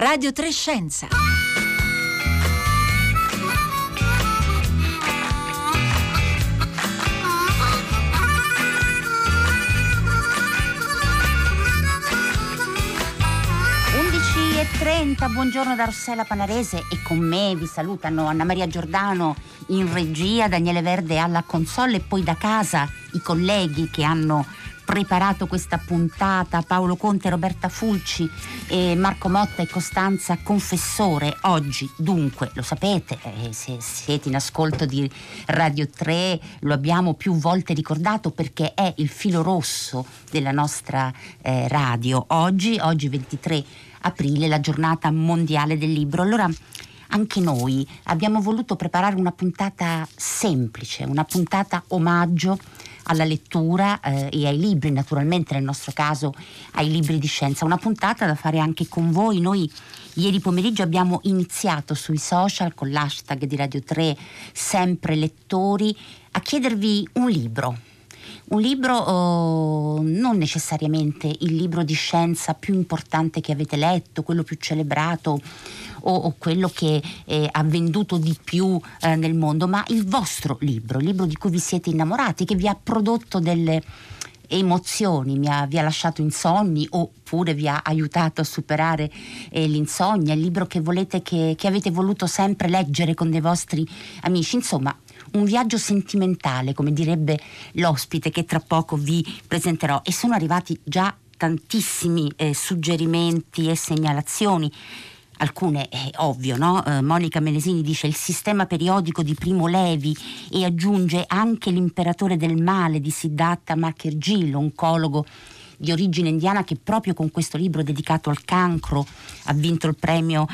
Radio 3 Scienza. Buongiorno da Rossella Panarese, e con me vi salutano Anna Maria Giordano in regia, Daniele Verde alla console, e poi da casa i colleghi che hanno preparato questa puntata: Paolo Conte, Roberta Fulci, Marco Motta e Costanza Confessore. Oggi dunque, lo sapete, se siete in ascolto di Radio 3 lo abbiamo più volte ricordato perché è il filo rosso della nostra radio. Oggi 23 aprile, la giornata mondiale del libro. Allora anche noi abbiamo voluto preparare una puntata semplice, una puntata omaggio alla lettura e ai libri, naturalmente nel nostro caso ai libri di scienza, una puntata da fare anche con voi. Noi ieri pomeriggio abbiamo iniziato sui social con l'hashtag di Radio 3 sempre lettori a chiedervi un libro, non necessariamente il libro di scienza più importante che avete letto, quello più celebrato o quello che ha venduto di più nel mondo, ma il vostro libro, il libro di cui vi siete innamorati, che vi ha prodotto delle emozioni, vi ha lasciato insonni oppure vi ha aiutato a superare l'insonnia, il libro che volete, che avete voluto sempre leggere con dei vostri amici. Insomma, un viaggio sentimentale, come direbbe l'ospite che tra poco vi presenterò. E sono arrivati già tantissimi suggerimenti e segnalazioni. Alcune è ovvio, no? Monica Melesini dice il sistema periodico di Primo Levi, e aggiunge anche l'imperatore del male di Siddhartha Mukherjee, l'oncologo di origine indiana che proprio con questo libro dedicato al cancro ha vinto il premio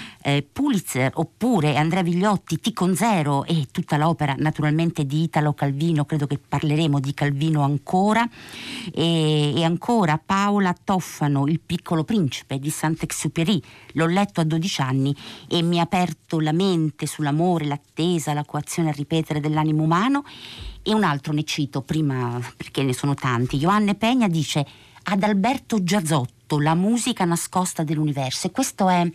Pulitzer. Oppure Andrea Vigliotti, T con zero, e tutta l'opera naturalmente di Italo Calvino. Credo che parleremo di Calvino ancora. E ancora Paola Toffano, Il piccolo principe di Saint-Exupéry, l'ho letto a 12 anni e mi ha aperto la mente sull'amore, l'attesa, la coazione a ripetere dell'animo umano. E un altro ne cito prima perché ne sono tanti. Ioanne Pegna dice ad Alberto Giazzotto, La musica nascosta dell'universo. E questa è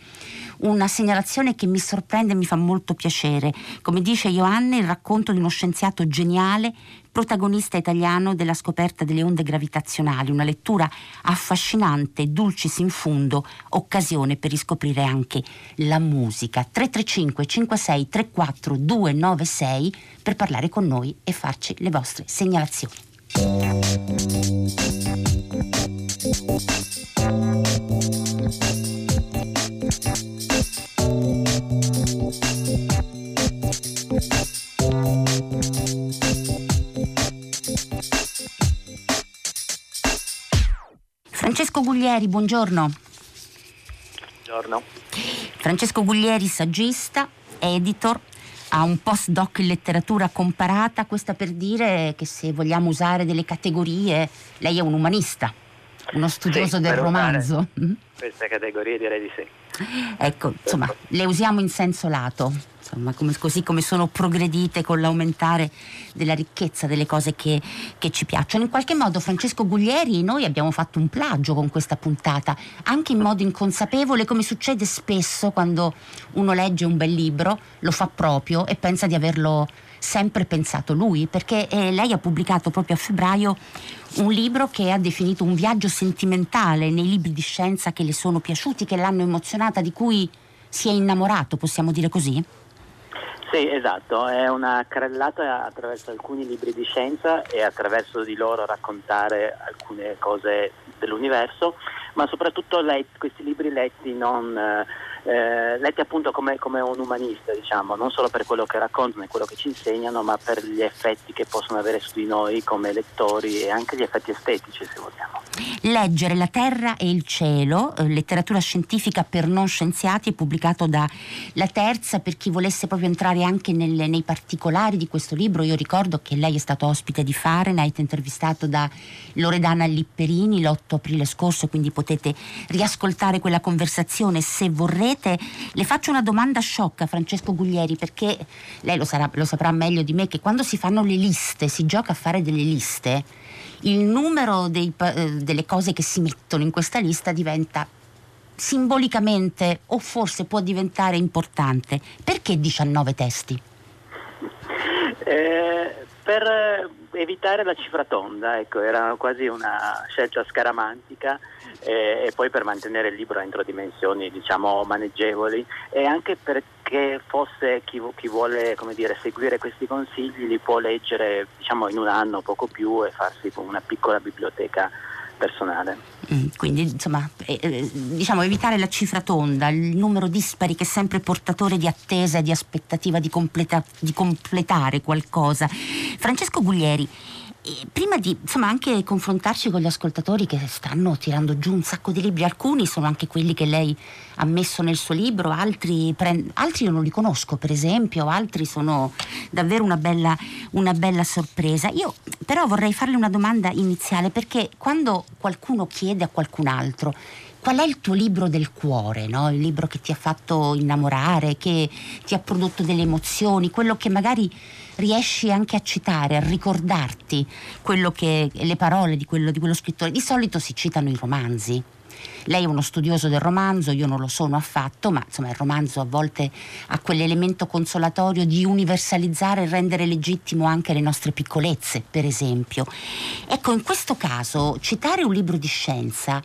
una segnalazione che mi sorprende e mi fa molto piacere. Come dice Ioanne, il racconto di uno scienziato geniale, protagonista italiano della scoperta delle onde gravitazionali, una lettura affascinante, dulcis in fundo, occasione per riscoprire anche la musica. 335 56 34 296 per parlare con noi e farci le vostre segnalazioni. Francesco Guglieri, buongiorno. Buongiorno. Francesco Guglieri, saggista, editor, ha un postdoc in letteratura comparata. Questa per dire che, se vogliamo usare delle categorie, lei è un umanista, uno studioso del romanzo. Questa categoria direi di sì. Ecco, insomma, le usiamo in senso lato, insomma, così come sono progredite con l'aumentare della ricchezza delle cose che ci piacciono. In qualche modo, Francesco Guglieri, noi abbiamo fatto un plagio con questa puntata, anche in modo inconsapevole, come succede spesso quando uno legge un bel libro, lo fa proprio e pensa di averlo sempre pensato lui, perché lei ha pubblicato proprio a febbraio un libro che ha definito un viaggio sentimentale nei libri di scienza che le sono piaciuti, che l'hanno emozionata, di cui si è innamorato, possiamo dire così? Sì, esatto, è una carrellata attraverso alcuni libri di scienza e attraverso di loro raccontare alcune cose dell'universo, ma soprattutto questi libri letti letti appunto come un umanista, diciamo, non solo per quello che raccontano e quello che ci insegnano, ma per gli effetti che possono avere su di noi come lettori, e anche gli effetti estetici, se vogliamo. Leggere la Terra e il cielo, letteratura scientifica per non scienziati, è pubblicato da La Terza. Per chi volesse proprio entrare anche nei particolari di questo libro, io ricordo che lei è stato ospite di Fahrenheit, intervistato da Loredana Lipperini l'8 aprile scorso, quindi potete riascoltare quella conversazione se vorrete. Le faccio una domanda sciocca, Francesco Guglieri, perché lei lo saprà meglio di me, che quando si fanno le liste, si gioca a fare delle liste, il numero delle cose che si mettono in questa lista diventa simbolicamente o forse può diventare importante. Perché 19 testi? Per evitare la cifra tonda, ecco, era quasi una scelta scaramantica, e poi per mantenere il libro entro dimensioni, diciamo, maneggevoli, e anche perché fosse chi vuole, come dire, seguire questi consigli li può leggere, diciamo, in un anno, poco più, e farsi con una piccola biblioteca personale. Quindi, insomma, diciamo, evitare la cifra tonda, il numero dispari che è sempre portatore di attesa e di aspettativa di completare qualcosa. Francesco Guglieri, prima di, insomma, anche confrontarci con gli ascoltatori che stanno tirando giù un sacco di libri, alcuni sono anche quelli che lei ha messo nel suo libro, altri io non li conosco, per esempio, altri sono davvero una bella sorpresa. Io però vorrei farle una domanda iniziale, perché quando qualcuno chiede a qualcun altro qual è il tuo libro del cuore, no? Il libro che ti ha fatto innamorare, che ti ha prodotto delle emozioni, quello che magari riesci anche a citare, a ricordarti quello che, le parole di quello scrittore. Di solito si citano i romanzi. Lei è uno studioso del romanzo, io non lo sono affatto, ma insomma il romanzo a volte ha quell'elemento consolatorio di universalizzare e rendere legittimo anche le nostre piccolezze, per esempio. Ecco, in questo caso citare un libro di scienza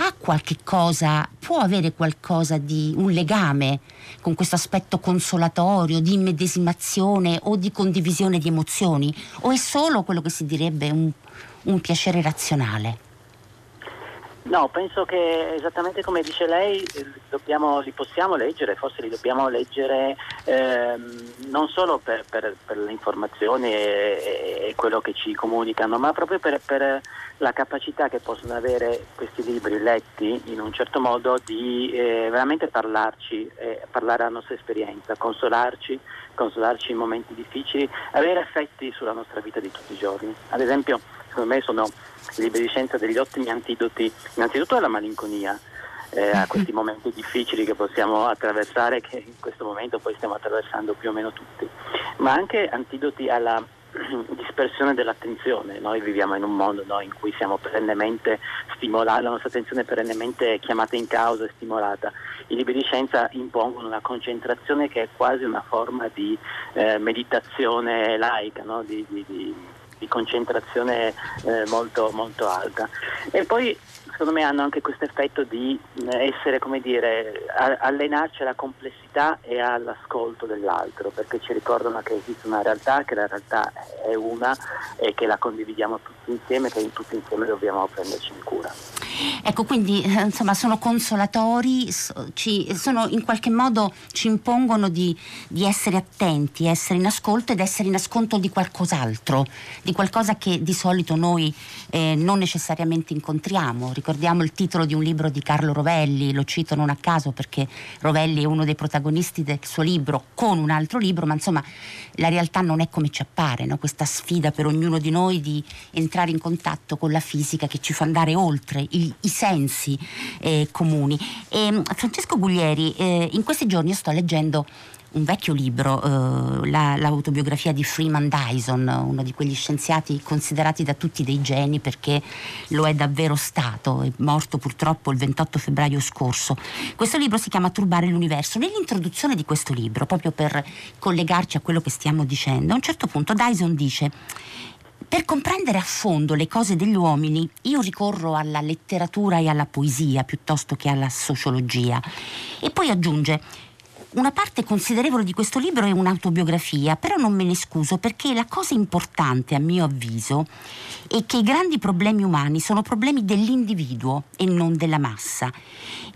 ha qualche cosa, può avere qualcosa di un legame con questo aspetto consolatorio, di immedesimazione o di condivisione di emozioni, o è solo quello che si direbbe un piacere razionale? No, penso che esattamente come dice lei, li possiamo leggere, forse li dobbiamo leggere non solo per le informazioni e quello che ci comunicano, ma proprio per la capacità che possono avere questi libri letti in un certo modo di veramente parlarci, parlare la nostra esperienza, consolarci in momenti difficili, avere effetti sulla nostra vita di tutti i giorni. Ad esempio, secondo me sono i libri di scienza degli ottimi antidoti innanzitutto alla malinconia, a questi momenti difficili che possiamo attraversare, che in questo momento poi stiamo attraversando più o meno tutti, ma anche antidoti alla dispersione dell'attenzione. Noi viviamo in un mondo, no, in cui siamo perennemente stimolati, la nostra attenzione è perennemente chiamata in causa e stimolata. I libri di scienza impongono una concentrazione che è quasi una forma di meditazione laica, no? di concentrazione molto, molto alta, e poi secondo me hanno anche questo effetto di essere, come dire, allenarci alla complessità e all'ascolto dell'altro, perché ci ricordano che esiste una realtà, che la realtà è una e che la condividiamo tutti insieme, che tutti insieme dobbiamo prenderci in cura. Ecco, quindi insomma sono consolatori, in qualche modo ci impongono di essere attenti, essere in ascolto ed essere in ascolto di qualcos'altro, di qualcosa che di solito noi non necessariamente incontriamo. Ricordiamo il titolo di un libro di Carlo Rovelli, lo cito non a caso perché Rovelli è uno dei protagonisti del suo libro con un altro libro, ma insomma la realtà non è come ci appare, no? Questa sfida per ognuno di noi di entrare in contatto con la fisica che ci fa andare oltre i sensi comuni. Francesco Guglieri, in questi giorni io sto leggendo un vecchio libro, l'autobiografia di Freeman Dyson, uno di quegli scienziati considerati da tutti dei geni, perché lo è davvero stato, è morto purtroppo il 28 febbraio scorso. Questo libro si chiama Turbare l'universo. Nell'introduzione di questo libro, proprio per collegarci a quello che stiamo dicendo, a un certo punto Dyson dice: per comprendere a fondo le cose degli uomini io ricorro alla letteratura e alla poesia piuttosto che alla sociologia. E poi aggiunge: una parte considerevole di questo libro è un'autobiografia, però non me ne scuso, perché la cosa importante, a mio avviso, è che i grandi problemi umani sono problemi dell'individuo e non della massa,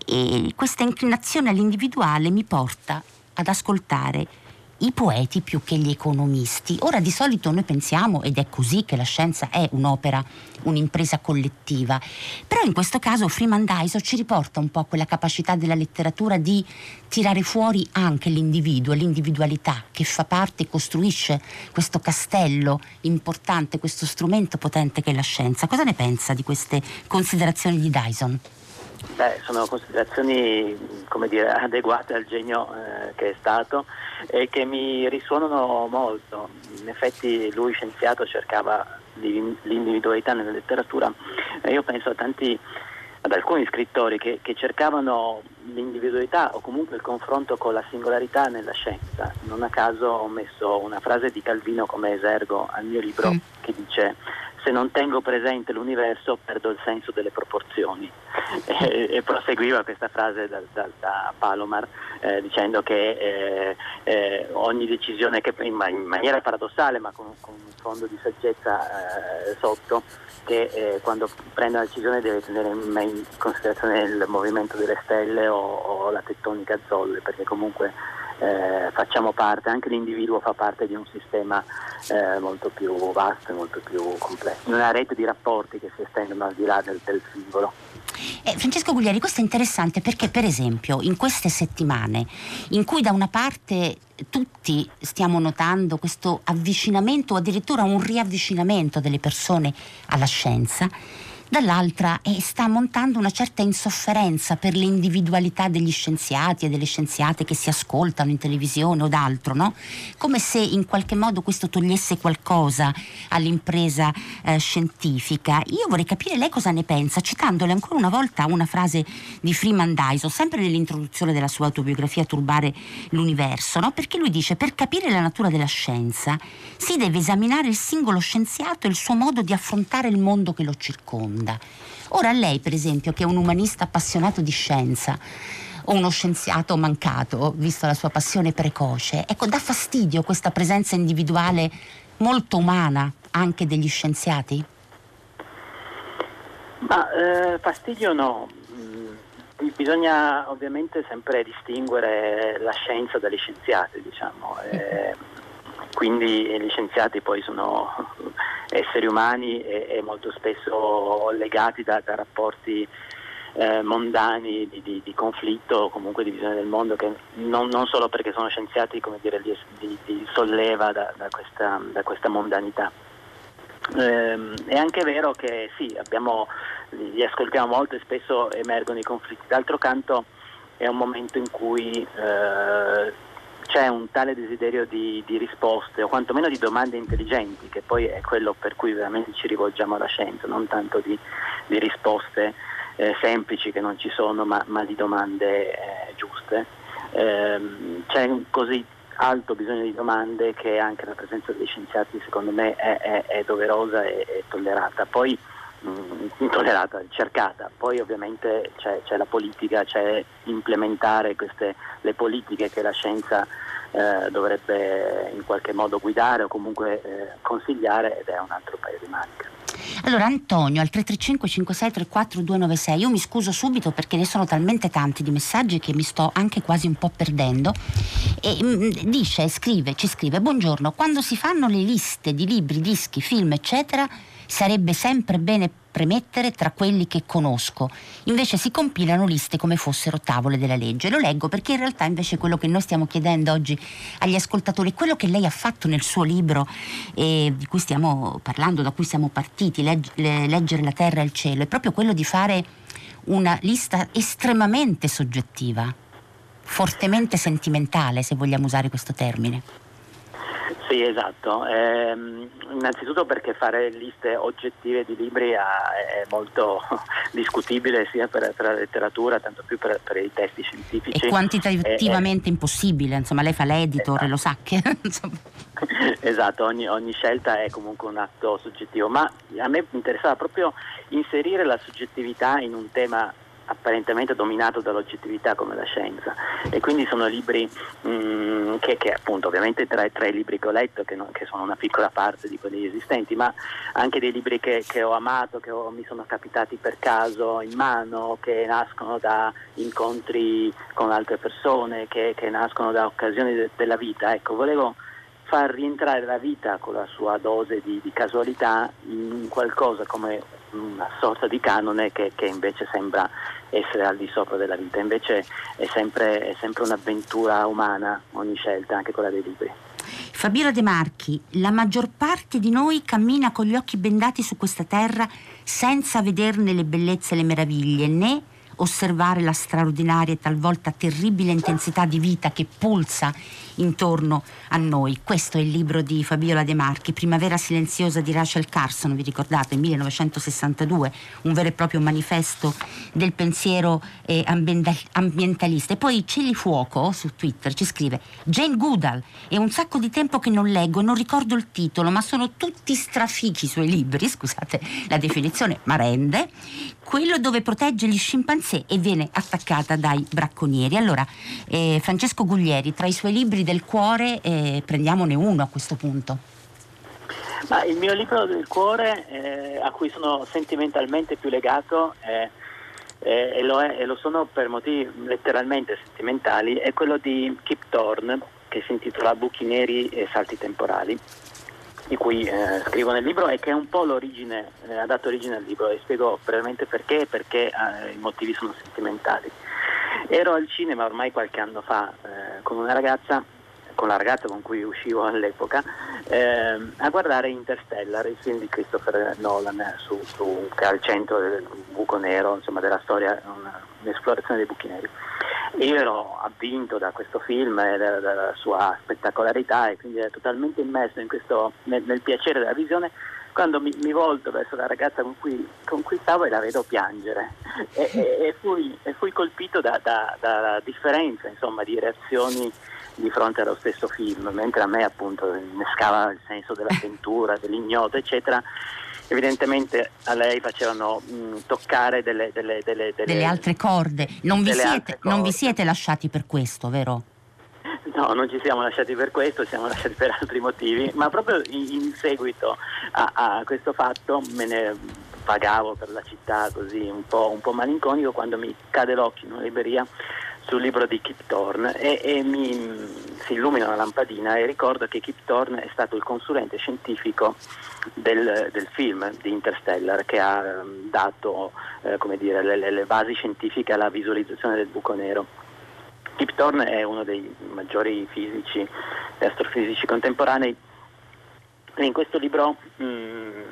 e questa inclinazione all'individuale mi porta ad ascoltare i poeti più che gli economisti. Ora, di solito noi pensiamo, ed è così, che la scienza è un'opera, un'impresa collettiva, però in questo caso Freeman Dyson ci riporta un po' a quella capacità della letteratura di tirare fuori anche l'individuo, l'individualità che fa parte e costruisce questo castello importante, questo strumento potente che è la scienza. Cosa ne pensa di queste considerazioni di Dyson? Beh, sono considerazioni, come dire, adeguate al genio che è stato e che mi risuonano molto. In effetti lui, scienziato, cercava l'individualità nella letteratura, e io penso a tanti ad alcuni scrittori che cercavano l'individualità o comunque il confronto con la singolarità nella scienza. Non a caso ho messo una frase di Calvino come esergo al mio libro, che dice: se non tengo presente l'universo perdo il senso delle proporzioni, e proseguiva questa frase da Palomar dicendo che ogni decisione che in maniera paradossale ma con un fondo di saggezza sotto, che quando prende una decisione deve tenere in considerazione il movimento delle stelle o la tettonica a zolle, perché comunque facciamo parte, anche l'individuo fa parte di un sistema molto più vasto e molto più complesso, una rete di rapporti che si estendono al di là del singolo. Francesco Guglieri, questo è interessante perché, per esempio, in queste settimane in cui da una parte tutti stiamo notando questo avvicinamento o addirittura un riavvicinamento delle persone alla scienza, dall'altra sta montando una certa insofferenza per l'individualità degli scienziati e delle scienziate che si ascoltano in televisione o d'altro, no? Come se in qualche modo questo togliesse qualcosa all'impresa scientifica. Io vorrei capire lei cosa ne pensa, citandole ancora una volta una frase di Freeman Dyson, sempre nell'introduzione della sua autobiografia Turbare l'universo, no? Perché lui dice: per capire la natura della scienza si deve esaminare il singolo scienziato e il suo modo di affrontare il mondo che lo circonda. Ora lei, per esempio, che è un umanista appassionato di scienza, o uno scienziato mancato, vista la sua passione precoce, ecco, dà fastidio questa presenza individuale molto umana anche degli scienziati? Ma fastidio no. Bisogna ovviamente sempre distinguere la scienza dagli scienziati, diciamo. Quindi gli scienziati poi sono esseri umani e molto spesso legati da rapporti mondani di conflitto o comunque di visione del mondo, che non solo perché sono scienziati, come dire, li solleva da questa mondanità. È anche vero che sì, li ascoltiamo molto e spesso emergono i conflitti. D'altro canto è un momento in cui c'è un tale desiderio di risposte, o quantomeno di domande intelligenti, che poi è quello per cui veramente ci rivolgiamo alla scienza, non tanto di risposte semplici che non ci sono, ma di domande giuste. C'è un così alto bisogno di domande che anche la presenza degli scienziati, secondo me, è doverosa e tollerata. Poi intollerata, cercata. Poi ovviamente c'è la politica, c'è implementare le politiche che la scienza dovrebbe in qualche modo guidare o comunque consigliare, ed è un altro paio di maniche. Allora, Antonio al 335 56 34 296, io mi scuso subito perché ne sono talmente tanti di messaggi che mi sto anche quasi un po' perdendo, ci scrive: buongiorno, quando si fanno le liste di libri, dischi, film eccetera sarebbe sempre bene premettere tra quelli che conosco, invece si compilano liste come fossero tavole della legge. Lo leggo perché in realtà invece quello che noi stiamo chiedendo oggi agli ascoltatori, quello che lei ha fatto nel suo libro di cui stiamo parlando, da cui siamo partiti, Leggere la terra e il cielo, è proprio quello di fare una lista estremamente soggettiva, fortemente sentimentale, se vogliamo usare questo termine. Sì, esatto. Innanzitutto perché fare liste oggettive di libri è molto discutibile, sia per la letteratura, tanto più per i testi scientifici. È quantitativamente impossibile, insomma, lei fa l'editor, esatto. Lo sa che esatto, ogni scelta è comunque un atto soggettivo, ma a me interessava proprio inserire la soggettività in un tema apparentemente dominato dall'oggettività come la scienza, e quindi sono libri che appunto, ovviamente tra i libri che ho letto, che sono una piccola parte di quelli esistenti, ma anche dei libri che ho amato, mi sono capitati per caso in mano, che nascono da incontri con altre persone, che nascono da occasioni della vita. Ecco, volevo far rientrare la vita con la sua dose di casualità in qualcosa come una sorta di canone che invece sembra essere al di sopra della vita. Invece è sempre un'avventura umana ogni scelta, anche quella dei libri. Fabiola De Marchi: la maggior parte di noi cammina con gli occhi bendati su questa terra senza vederne le bellezze e le meraviglie, né osservare la straordinaria e talvolta terribile intensità di vita che pulsa intorno a noi. Questo è il libro di Fabiola De Marchi, Primavera silenziosa di Rachel Carson, vi ricordate, 1962, un vero e proprio manifesto del pensiero ambientalista. E poi Cielifuoco su Twitter ci scrive: Jane Goodall, è un sacco di tempo che non leggo, non ricordo il titolo, ma sono tutti strafichi i suoi libri, scusate la definizione, ma rende. Quello dove protegge gli scimpanzé e viene attaccata dai bracconieri. Allora, Francesco Guglieri, tra i suoi libri del cuore prendiamone uno a questo punto. Ma il mio libro del cuore a cui sono sentimentalmente più legato e lo sono per motivi letteralmente sentimentali è quello di Kip Thorne, che si intitola Buchi neri e salti temporali, di cui scrivo nel libro e che è un po' l'origine, ha dato origine al libro, e spiego brevemente perché i motivi sono sentimentali. Ero al cinema ormai qualche anno fa con una ragazza, con la ragazza con cui uscivo all'epoca, a guardare Interstellar, il film di Christopher Nolan che è al centro del buco nero, insomma della storia, un'esplorazione dei buchi neri. Io ero avvinto da questo film e dalla sua spettacolarità, e quindi ero totalmente immerso in questo, nel piacere della visione, quando mi volto verso la ragazza con cui stavo e la vedo piangere e fui colpito da differenza, insomma, di reazioni di fronte allo stesso film. Mentre a me appunto innescava il senso dell'avventura, dell'ignoto eccetera, evidentemente a lei facevano toccare delle altre corde. Non vi siete lasciati per questo, vero? No, non ci siamo lasciati per questo, ci siamo lasciati per altri motivi, ma proprio in seguito a questo fatto me ne vagavo per la città così un po' malinconico, quando mi cade l'occhio in una libreria sul libro di Kip Thorne e mi si illumina una lampadina, e ricordo che Kip Thorne è stato il consulente scientifico del film di Interstellar, che ha dato le basi scientifiche alla visualizzazione del buco nero. Kip Thorne è uno dei maggiori fisici e astrofisici contemporanei, e in questo libro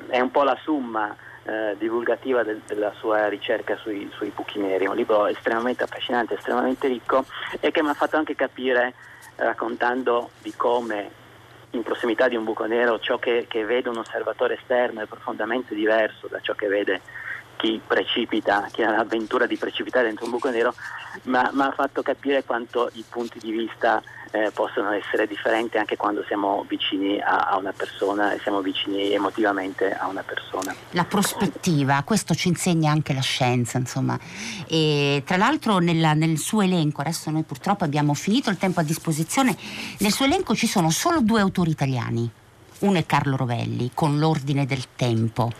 è un po' la summa divulgativa della sua ricerca sui buchi neri. Un libro estremamente affascinante, estremamente ricco, e che mi ha fatto anche capire, raccontando di come in prossimità di un buco nero ciò che vede un osservatore esterno è profondamente diverso da ciò che vede chi precipita, chi ha l'avventura di precipitare dentro un buco nero, ma mi ha fatto capire quanto i punti di vista possono essere differenti anche quando siamo vicini a una persona e siamo vicini emotivamente a una persona. La prospettiva, questo ci insegna anche la scienza, insomma. E tra l'altro nel suo elenco, adesso noi purtroppo abbiamo finito il tempo a disposizione, nel suo elenco ci sono solo 2 autori italiani. Uno è Carlo Rovelli con L'ordine del tempo,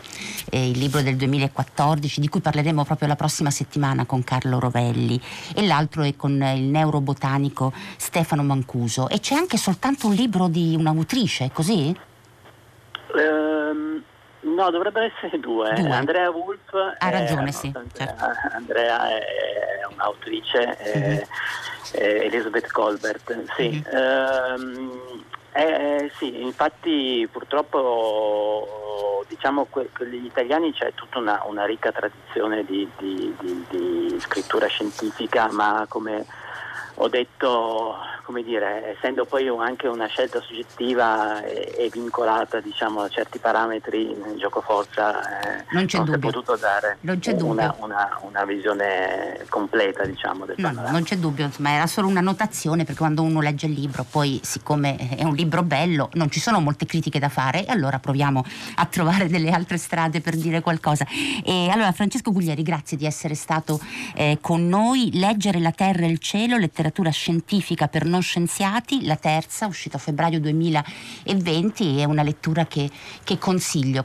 il libro del 2014 di cui parleremo proprio la prossima settimana con Carlo Rovelli, e l'altro è con il neurobotanico Stefano Mancuso. E c'è anche soltanto un libro di un'autrice, così? No, dovrebbero essere 2. Andrea Wulf ha ragione, sì, certo. Andrea è un'autrice, sì. Elizabeth Colbert, sì. Sì, infatti purtroppo diciamo per gli italiani c'è tutta una ricca tradizione di scrittura scientifica, ma come ho detto, essendo poi anche una scelta soggettiva e vincolata, diciamo, a certi parametri nel giocoforza, non c'è dubbio, ho potuto dare una visione completa, diciamo, del panorama. No, non c'è dubbio, insomma, era solo una notazione, perché quando uno legge il libro, poi siccome è un libro bello non ci sono molte critiche da fare, e allora proviamo a trovare delle altre strade per dire qualcosa. E allora, Francesco Guglieri, grazie di essere stato con noi. Leggere la terra e il cielo, letteratura scientifica per non scienziati, La Terza, uscita a febbraio 2020, è una lettura che consiglio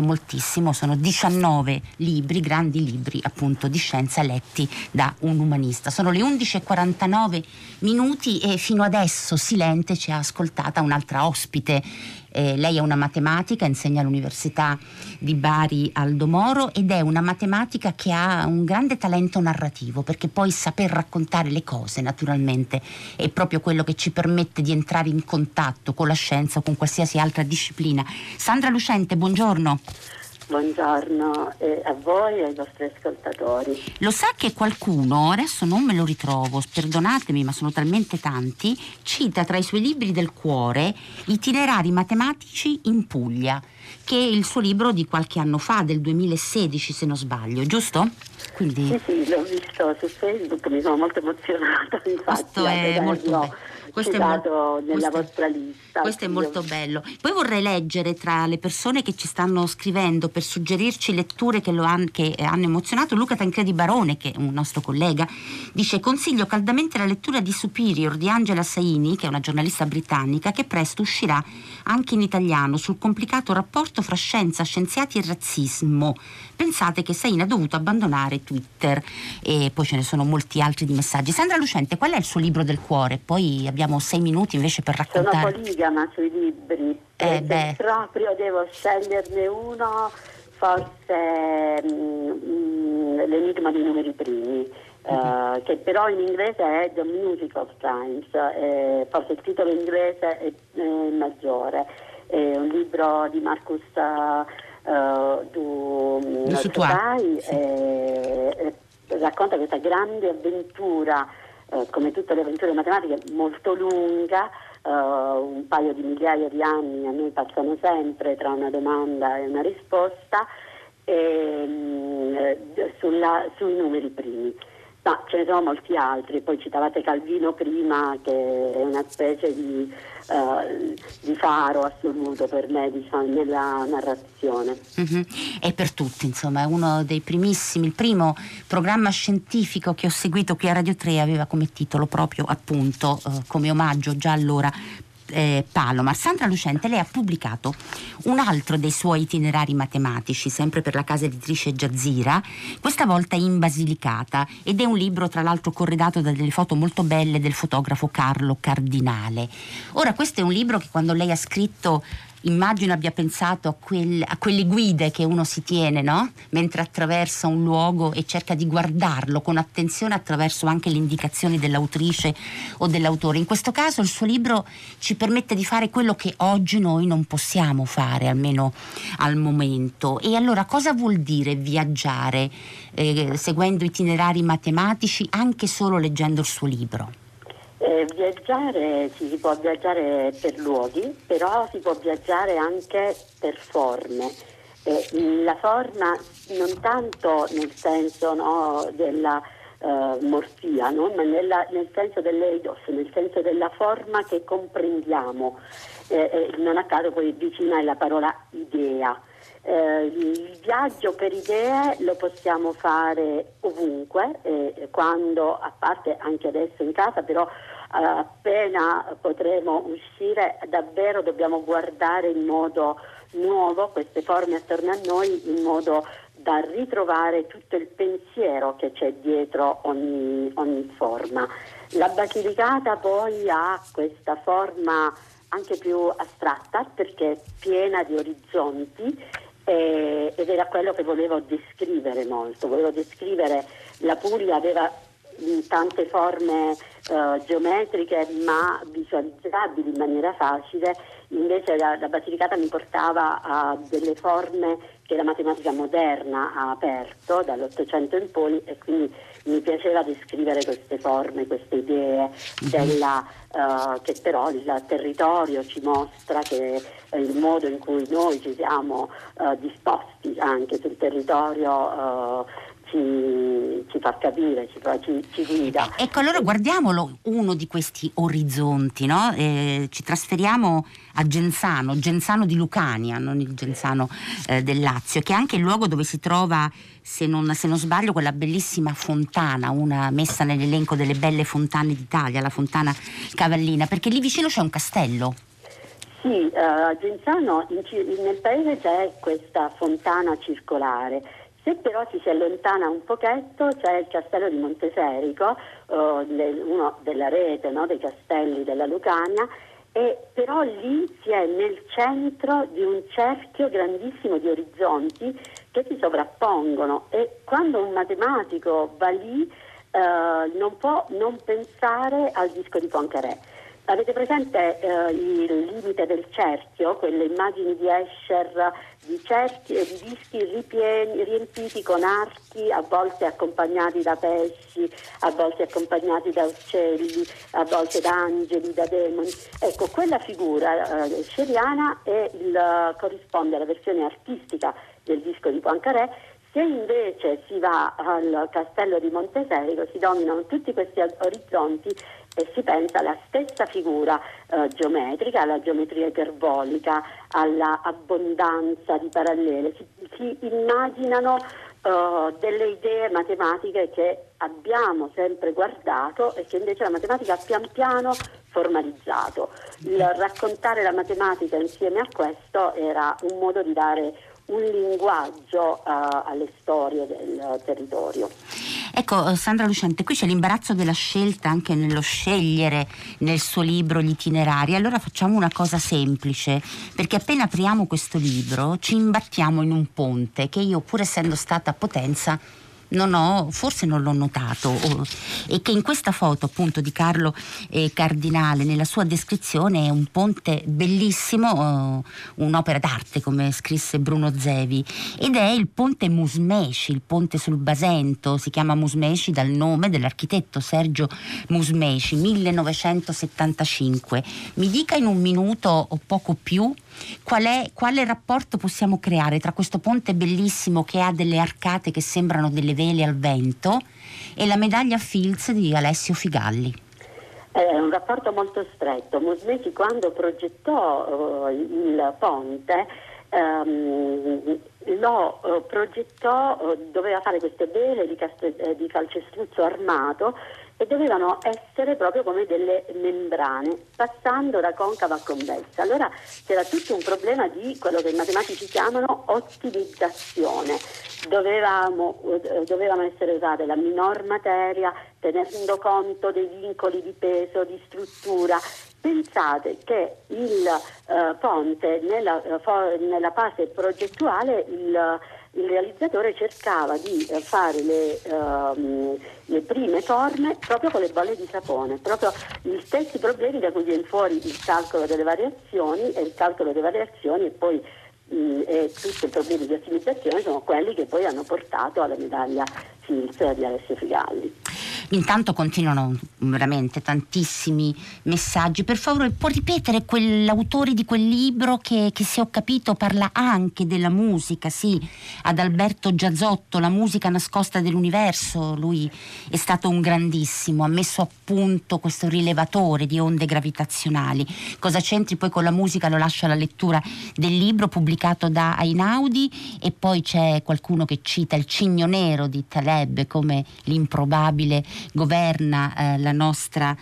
moltissimo. Sono 19 libri, grandi libri appunto di scienza, letti da un umanista. Sono le 11:49 e fino adesso silente ci ha ascoltata un'altra ospite. Lei è una matematica, insegna all'Università di Bari Aldo Moro, ed è una matematica che ha un grande talento narrativo, perché poi saper raccontare le cose naturalmente è proprio quello che ci permette di entrare in contatto con la scienza o con qualsiasi altra disciplina. Sandra Lucente, buongiorno. Buongiorno a voi e ai vostri ascoltatori. Lo sa che qualcuno, adesso non me lo ritrovo, perdonatemi ma sono talmente tanti, cita tra i suoi libri del cuore Itinerari matematici in Puglia, che è il suo libro di qualche anno fa, del 2016 se non sbaglio, giusto? Quindi... Sì, l'ho visto su Facebook, mi sono molto emozionata infatti. Questo è molto bello. Questo è nella vostra lista. Questo è molto bello. Poi vorrei leggere tra le persone che ci stanno scrivendo per suggerirci letture che hanno emozionato. Luca Tancredi Barone, che è un nostro collega, dice: consiglio caldamente la lettura di Superior di Angela Saini, che è una giornalista britannica, che presto uscirà anche in italiano, sul complicato rapporto fra scienza, scienziati e razzismo. Pensate che Saini ha dovuto abbandonare Twitter. E poi ce ne sono molti altri di messaggi. Sandra Lucente, qual è il suo libro del cuore? Poi abbiamo 6 minuti invece per raccontare. Sono poligama sui libri, se proprio devo sceglierne uno, forse l'enigma dei numeri primi, che però in inglese è The Music of Times, forse il titolo in inglese è maggiore, è un libro di Marcus Dutoit, sì. Racconta questa grande avventura, come tutte le avventure matematiche, molto lunga, un paio di migliaia di anni a noi passano sempre tra una domanda e una risposta, sui numeri primi. Ma ce ne sono molti altri, poi citavate Calvino prima, che è una specie di faro assoluto per me, diciamo, nella narrazione. Mm-hmm. E per tutti, insomma, è uno dei primissimi, il primo programma scientifico che ho seguito qui a Radio 3 aveva come titolo proprio, appunto, come omaggio già allora, Palomar. Sandra Lucente, lei ha pubblicato un altro dei suoi itinerari matematici, sempre per la casa editrice Jazzira, questa volta in Basilicata, ed è un libro tra l'altro corredato da delle foto molto belle del fotografo Carlo Cardinale. Ora, questo è un libro che quando lei ha scritto immagino abbia pensato a quelle guide che uno si tiene, no? Mentre attraversa un luogo e cerca di guardarlo con attenzione attraverso anche le indicazioni dell'autrice o dell'autore. In questo caso il suo libro ci permette di fare quello che oggi noi non possiamo fare, almeno al momento. E allora cosa vuol dire viaggiare seguendo itinerari matematici anche solo leggendo il suo libro? Viaggiare, si può viaggiare per luoghi, però si può viaggiare anche per forme. La forma non tanto nel senso, no, della morfia, no? Ma nel senso dell'eidos, nel senso della forma che comprendiamo. Non a caso poi vicina è la parola idea. Il viaggio per idee lo possiamo fare ovunque, quando, a parte anche adesso in casa, però appena potremo uscire davvero dobbiamo guardare in modo nuovo queste forme attorno a noi, in modo da ritrovare tutto il pensiero che c'è dietro ogni forma. La Basilicata poi ha questa forma anche più astratta perché è piena di orizzonti, ed era quello che volevo descrivere molto. Volevo descrivere, la Puglia aveva tante forme geometriche ma visualizzabili in maniera facile, invece la Basilicata mi portava a delle forme che la matematica moderna ha aperto dall'800 in poi, e quindi mi piaceva descrivere queste forme, queste idee che però il territorio ci mostra, che il modo in cui noi ci siamo disposti anche sul territorio ci fa capire, ci guida. Ecco, allora guardiamolo uno di questi orizzonti, no? Ci trasferiamo a Genzano di Lucania, non il Genzano del Lazio, che è anche il luogo dove si trova, se non sbaglio, quella bellissima fontana, una messa nell'elenco delle belle fontane d'Italia, la fontana Cavallina, perché lì vicino c'è un castello. Sì, a Genzano nel paese c'è questa fontana circolare. Se però ci si allontana un pochetto c'è il castello di Monteserico, uno della rete, no, dei castelli della Lucania, e però lì si è nel centro di un cerchio grandissimo di orizzonti che si sovrappongono, e quando un matematico va lì non può non pensare al disco di Poincaré, Avete presente il limite del cerchio, quelle immagini di Escher di cerchi e di dischi riempiti con archi, a volte accompagnati da pesci, a volte accompagnati da uccelli, a volte da angeli, da demoni? Ecco, quella figura escheriana corrisponde alla versione artistica del disco di Poincaré. Se invece si va al castello di Monteserico si dominano tutti questi orizzonti e si pensa alla stessa figura geometrica, alla geometria iperbolica, alla abbondanza di parallele. Si immaginano delle idee matematiche che abbiamo sempre guardato e che invece la matematica pian piano formalizzato. Il raccontare la matematica insieme a questo era un modo di dare un linguaggio alle storie del territorio. Ecco, Sandra Lucente, qui c'è l'imbarazzo della scelta anche nello scegliere nel suo libro gli itinerari. Allora facciamo una cosa semplice, perché appena apriamo questo libro ci imbattiamo in un ponte che io, pur essendo stata a Potenza, non l'ho notato, e che in questa foto appunto di Carlo Cardinale, nella sua descrizione, è un ponte bellissimo, un'opera d'arte, come scrisse Bruno Zevi, ed è il ponte Musmeci, il ponte sul Basento. Si chiama Musmeci dal nome dell'architetto Sergio Musmeci, 1975. Mi dica in un minuto o poco più quale rapporto possiamo creare tra questo ponte bellissimo che ha delle arcate che sembrano delle vele al vento e la medaglia Fields di Alessio Figalli. È un rapporto molto stretto. Musmeci, quando progettò il ponte, lo progettò, doveva fare queste vele di calcestruzzo armato e dovevano essere proprio come delle membrane, passando da concava a convessa. Allora c'era tutto un problema di quello che i matematici chiamano ottimizzazione. Dovevano essere usate la minor materia, tenendo conto dei vincoli di peso, di struttura. Pensate che il ponte, nella fase progettuale, il realizzatore cercava di fare le prime forme proprio con le bolle di sapone, proprio gli stessi problemi da cui viene fuori il calcolo delle variazioni, e poi tutti i problemi di ottimizzazione sono quelli che poi hanno portato alla medaglia Fields di Alessio Figalli. Intanto continuano veramente tantissimi messaggi. Per favore, può ripetere l'autore di quel libro che, se ho capito, parla anche della musica? Sì, ad Alberto Giazzotto, La musica nascosta dell'universo. Lui è stato un grandissimo, ha messo a punto questo rilevatore di onde gravitazionali. Cosa c'entri poi con la musica lo lascio alla lettura del libro pubblicato da Einaudi. E poi c'è qualcuno che cita Il cigno nero di Taleb, come l'improbabile governa la nostra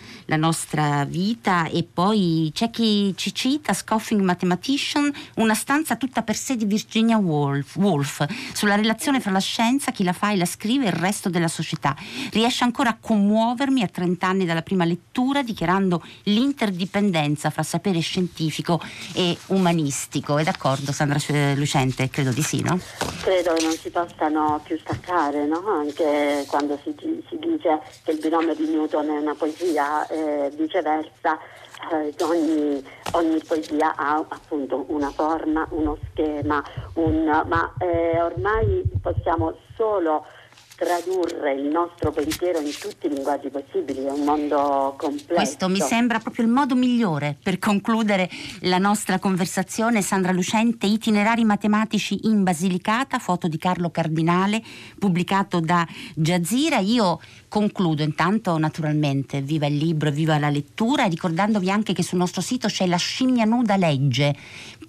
vita. E poi c'è chi ci cita Scoffing Mathematician, una stanza tutta per sé di Virginia Woolf, sulla relazione fra la scienza, chi la fa e la scrive, e il resto della società. Riesce ancora a commuovermi a 30 anni dalla prima lettura, dichiarando l'interdipendenza fra sapere scientifico e umanistico. È d'accordo, Sandra Lucente? Credo di sì, no? Credo che non si possano più staccare, no? Anche quando si dice che il binomio di Newton è una poesia, viceversa, ogni poesia ha appunto una forma, uno schema, ormai possiamo solo tradurre il nostro pensiero in tutti i linguaggi possibili. È un mondo complesso. Questo mi sembra proprio il modo migliore per concludere la nostra conversazione. Sandra Lucente, Itinerari matematici in Basilicata, foto di Carlo Cardinale, pubblicato da Jazeera. Io concludo intanto, naturalmente, viva il libro e viva la lettura, ricordandovi anche che sul nostro sito c'è La scimmia nuda legge,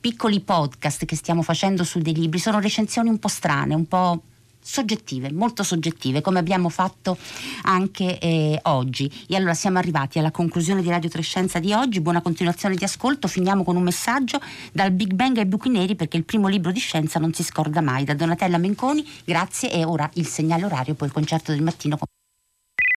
piccoli podcast che stiamo facendo su dei libri. Sono recensioni un po' strane, un po' soggettive, molto soggettive, come abbiamo fatto anche oggi. E allora siamo arrivati alla conclusione di Radio 3 Scienza di oggi. Buona continuazione di ascolto. Finiamo con un messaggio dal Big Bang ai buchi neri, perché il primo libro di scienza non si scorda mai, da Donatella Menconi. Grazie. E ora il segnale orario, poi il concerto del mattino.